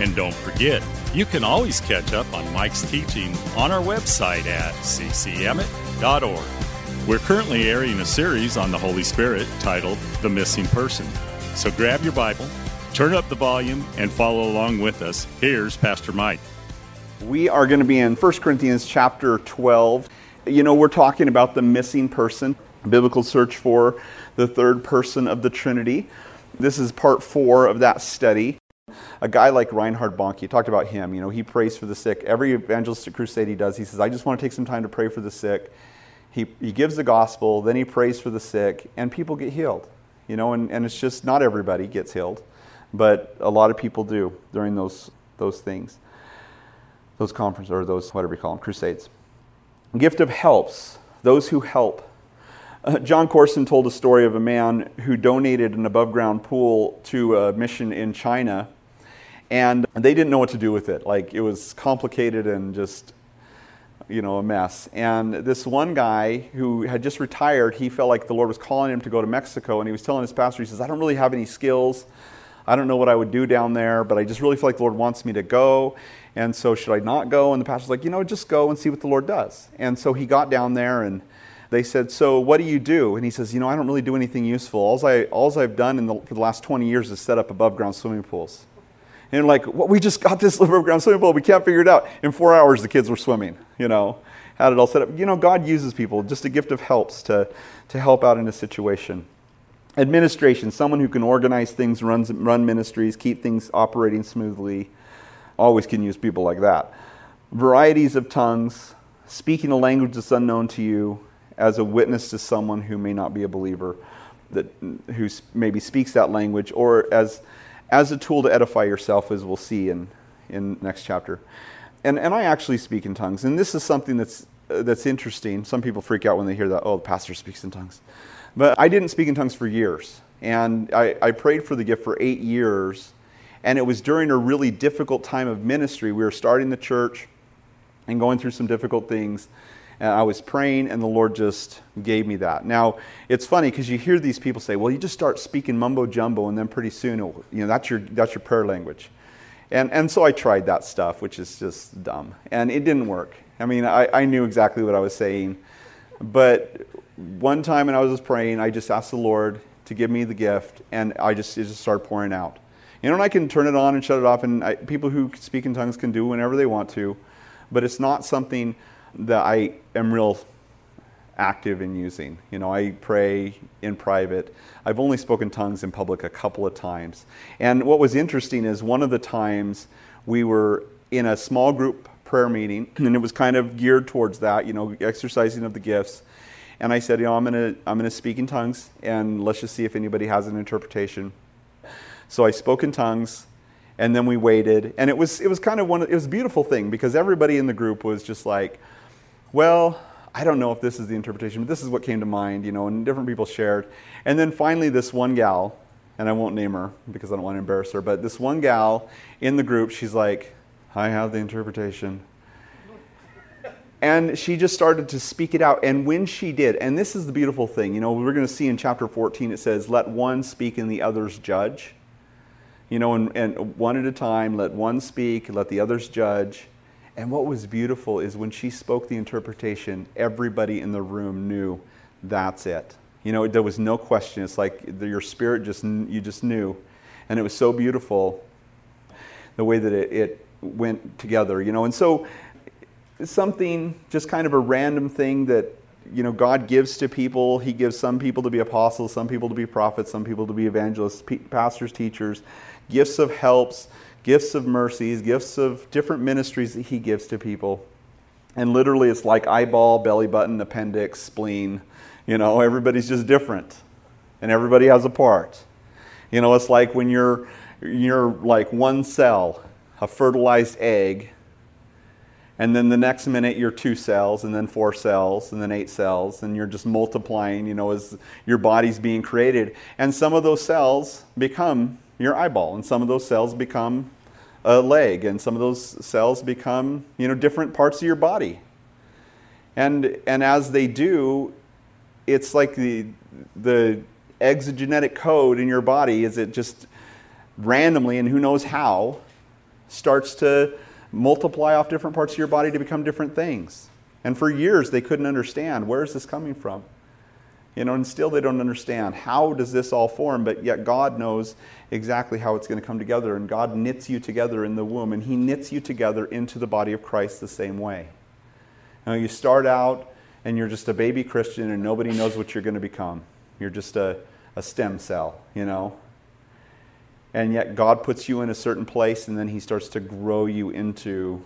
And don't forget, you can always catch up on Mike's teaching on our website at ccemmett.org. We're currently airing a series on the Holy Spirit titled The Missing Person. So grab your Bible, turn up the volume, and follow along with us. Here's Pastor Mike. We are going to be in 1 Corinthians chapter 12. You know, we're talking about the missing person, biblical search for the third person of the Trinity. This is part 4 of that study. A guy like Reinhard Bonnke, you talked about him, you know, he prays for the sick. Every evangelistic crusade he does, he says, I just want to take some time to pray for the sick. He gives the gospel, then he prays for the sick, and people get healed. You know, and it's just not everybody gets healed, but a lot of people do during those things, those conferences, or those, whatever you call them, crusades. Gift of helps, those who help. John Corson told a story of a man who donated an above-ground pool to a mission in China, and they didn't know what to do with it. Like, it was complicated and just, you know, a mess. And this one guy who had just retired, he felt like the Lord was calling him to go to Mexico. And he was telling his pastor, he says, I don't really have any skills. I don't know what I would do down there, but I just really feel like the Lord wants me to go. And so should I not go? And the pastor's like, you know, just go and see what the Lord does. And so he got down there, and they said, so what do you do? And he says, you know, I don't really do anything useful. All I've done for the last 20 years is set up above-ground swimming pools. And like, well, we just got this above-ground swimming pool. We can't figure it out. In 4 hours, the kids were swimming, you know, had it all set up. You know, God uses people, just a gift of helps to help out in a situation. Administration, someone who can organize things, run ministries, keep things operating smoothly. Always can use people like that. Varieties of tongues, speaking a language that's unknown to you, as a witness to someone who may not be a believer, who maybe speaks that language, or as a tool to edify yourself, as we'll see in next chapter. And I actually speak in tongues, and this is something that's interesting. Some people freak out when they hear that, oh, the pastor speaks in tongues. But I didn't speak in tongues for years, and I prayed for the gift for 8 years, and it was during a really difficult time of ministry. We were starting the church and going through some difficult things, and I was praying, and the Lord just gave me that. Now, it's funny because you hear these people say, well, you just start speaking mumbo-jumbo, and then pretty soon, you know, that's your prayer language. And so I tried that stuff, which is just dumb. And it didn't work. I mean, I knew exactly what I was saying. But one time when I was praying, I just asked the Lord to give me the gift, and it just started pouring out. You know, and I can turn it on and shut it off, and people who speak in tongues can do whenever they want to, but it's not something that I am real active in using. You know, I pray in private. I've only spoken tongues in public a couple of times. And what was interesting is one of the times we were in a small group prayer meeting, and it was kind of geared towards that, you know, exercising of the gifts. And I said, you know, I'm going to speak in tongues, and let's just see if anybody has an interpretation. So I spoke in tongues. And then we waited, and it was kind of it was a beautiful thing because everybody in the group was just like, well, I don't know if this is the interpretation, but this is what came to mind, you know, and different people shared. And then finally this one gal, and I won't name her because I don't want to embarrass her, but this one gal in the group, she's like, I have the interpretation. And she just started to speak it out. And when she did, and this is the beautiful thing, you know, we're going to see in chapter 14, it says, let one speak and the others judge. You know, and one at a time, let one speak, let the others judge. And what was beautiful is when she spoke the interpretation, everybody in the room knew that's it. You know, there was no question. It's like your spirit just knew. And it was so beautiful the way that it went together, you know. And so it's something, just kind of a random thing that, you know, God gives to people. He gives some people to be apostles, some people to be prophets, some people to be evangelists, pastors, teachers, gifts of helps, gifts of mercies, gifts of different ministries that he gives to people. And literally it's like eyeball, belly button, appendix, spleen. You know, everybody's just different. And everybody has a part. You know, it's like when you're like one cell, a fertilized egg, And then the next minute you're 2 cells, and then 4 cells, and then 8 cells, and you're just multiplying, you know, as your body's being created. And some of those cells become your eyeball, and some of those cells become a leg, and some of those cells become, you know, different parts of your body. And as they do, it's like the exogenetic code in your body is it just randomly, and who knows how, starts to multiply off different parts of your body to become different things. And for years they couldn't understand, where is this coming from? You know, and still they don't understand, how does this all form? But yet God knows exactly how it's going to come together, and God knits you together in the womb, and He knits you together into the body of Christ the same way. Now you start out and you're just a baby Christian and nobody knows what you're going to become. You're just a stem cell, you know. And yet God puts you in a certain place, and then He starts to grow you into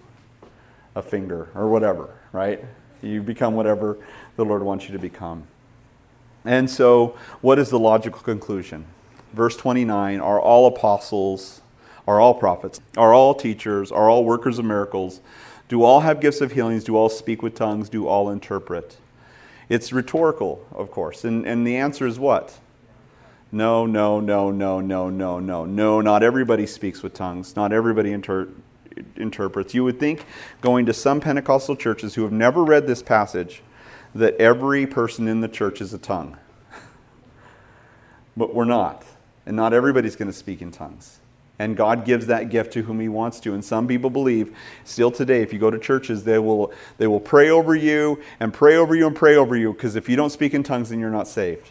a finger or whatever, right? You become whatever the Lord wants you to become. And so what is the logical conclusion? Verse 29, are all apostles, are all prophets, are all teachers, are all workers of miracles, do all have gifts of healings, do all speak with tongues, do all interpret? It's rhetorical, of course. And the answer is what? No, not everybody speaks with tongues. Not everybody interprets. You would think, going to some Pentecostal churches who have never read this passage, that every person in the church is a tongue. But we're not. And not everybody's going to speak in tongues. And God gives that gift to whom He wants to. And some people believe, still today, if you go to churches, they will pray over you and pray over you and pray over you, because if you don't speak in tongues, then you're not saved.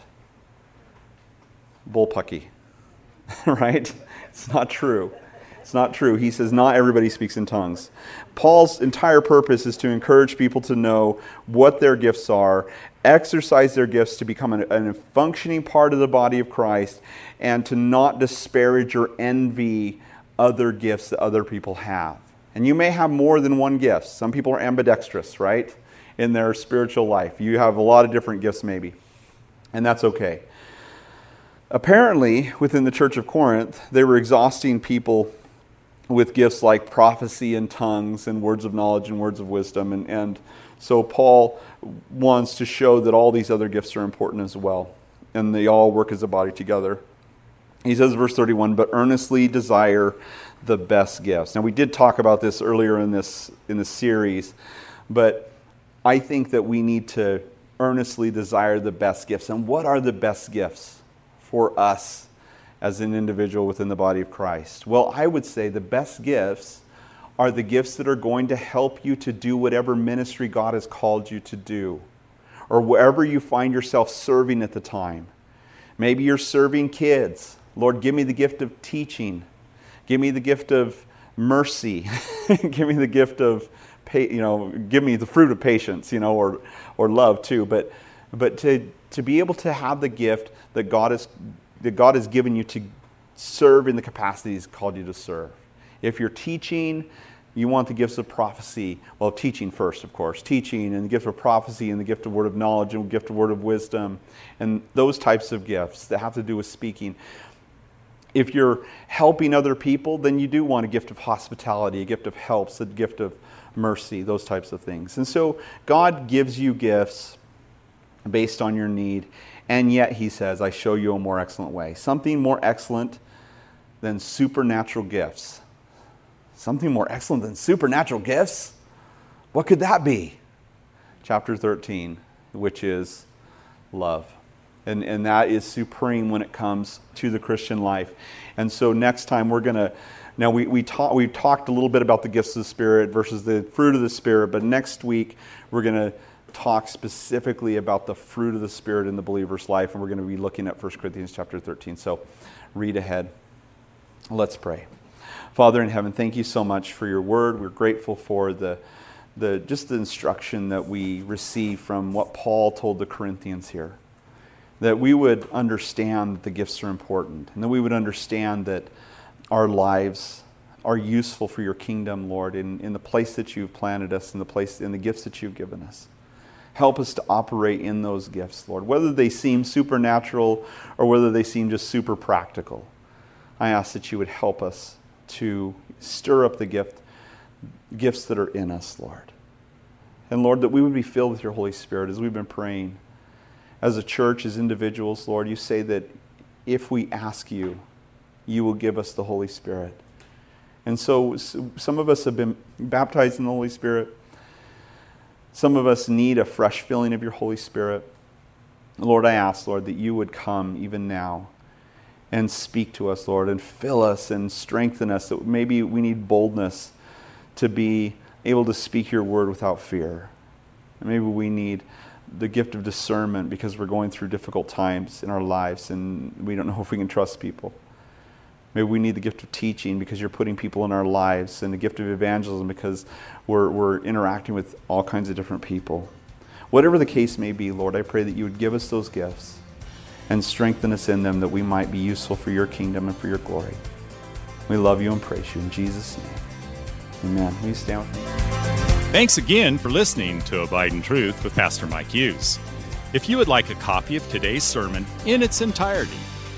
Bullpucky, right? It's not true. It's not true. He says not everybody speaks in tongues. Paul's entire purpose is to encourage people to know what their gifts are, exercise their gifts to become a functioning part of the body of Christ, and to not disparage or envy other gifts that other people have. And you may have more than one gift. Some people are ambidextrous, right? In their spiritual life. You have a lot of different gifts maybe. And that's okay. Apparently, within the church of Corinth, they were exhausting people with gifts like prophecy and tongues and words of knowledge and words of wisdom. And so Paul wants to show that all these other gifts are important as well. And they all work as a body together. He says, verse 31, but earnestly desire the best gifts. Now, we did talk about this earlier in this series, but I think that we need to earnestly desire the best gifts. And what are the best gifts for us as an individual within the body of Christ? Well, I would say the best gifts are the gifts that are going to help you to do whatever ministry God has called you to do, or wherever you find yourself serving at the time. Maybe you're serving kids. Lord, give me the gift of teaching. Give me the gift of mercy. Give me the gift of, give me the fruit of patience, or love too. But to be able to have the gift that God has given you to serve in the capacity He's called you to serve. If you're teaching, you want the gifts of prophecy. Well, teaching first, of course. Teaching and the gift of prophecy and the gift of word of knowledge and the gift of word of wisdom. And those types of gifts that have to do with speaking. If you're helping other people, then you do want a gift of hospitality, a gift of helps, a gift of mercy, those types of things. And so God gives you gifts based on your need. And yet, He says, I show you a more excellent way. Something more excellent than supernatural gifts. Something more excellent than supernatural gifts? What could that be? Chapter 13, which is love. And that is supreme when it comes to the Christian life. And so next time we're going to... Now, we've talked a little bit about the gifts of the Spirit versus the fruit of the Spirit. But next week, we're going to talk specifically about the fruit of the Spirit in the believer's life, and we're going to be looking at 1 Corinthians chapter 13. So read ahead. Let's pray. Father in heaven, thank you so much for your word. We're grateful for the instruction that we receive from what Paul told the Corinthians here, that we would understand that the gifts are important, and that we would understand that our lives are useful for your kingdom, Lord, in the place that you've planted us, in the gifts that you've given us. Help us to operate in those gifts, Lord, whether they seem supernatural or whether they seem just super practical. I ask that you would help us to stir up the gift gifts that are in us, Lord. And Lord, that we would be filled with your Holy Spirit as we've been praying. As a church, as individuals, Lord, you say that if we ask you, you will give us the Holy Spirit. And so some of us have been baptized in the Holy Spirit. Some of us need a fresh filling of your Holy Spirit. Lord, I ask, Lord, that you would come even now and speak to us, Lord, and fill us and strengthen us, that maybe we need boldness to be able to speak your word without fear. And maybe we need the gift of discernment because we're going through difficult times in our lives and we don't know if we can trust people. Maybe we need the gift of teaching because you're putting people in our lives, and the gift of evangelism because we're interacting with all kinds of different people. Whatever the case may be, Lord, I pray that you would give us those gifts and strengthen us in them, that we might be useful for your kingdom and for your glory. We love you and praise you in Jesus' name. Amen. Will you stand with me? Thanks again for listening to Abide in Truth with Pastor Mike Hughes. If you would like a copy of today's sermon in its entirety,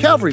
Calvary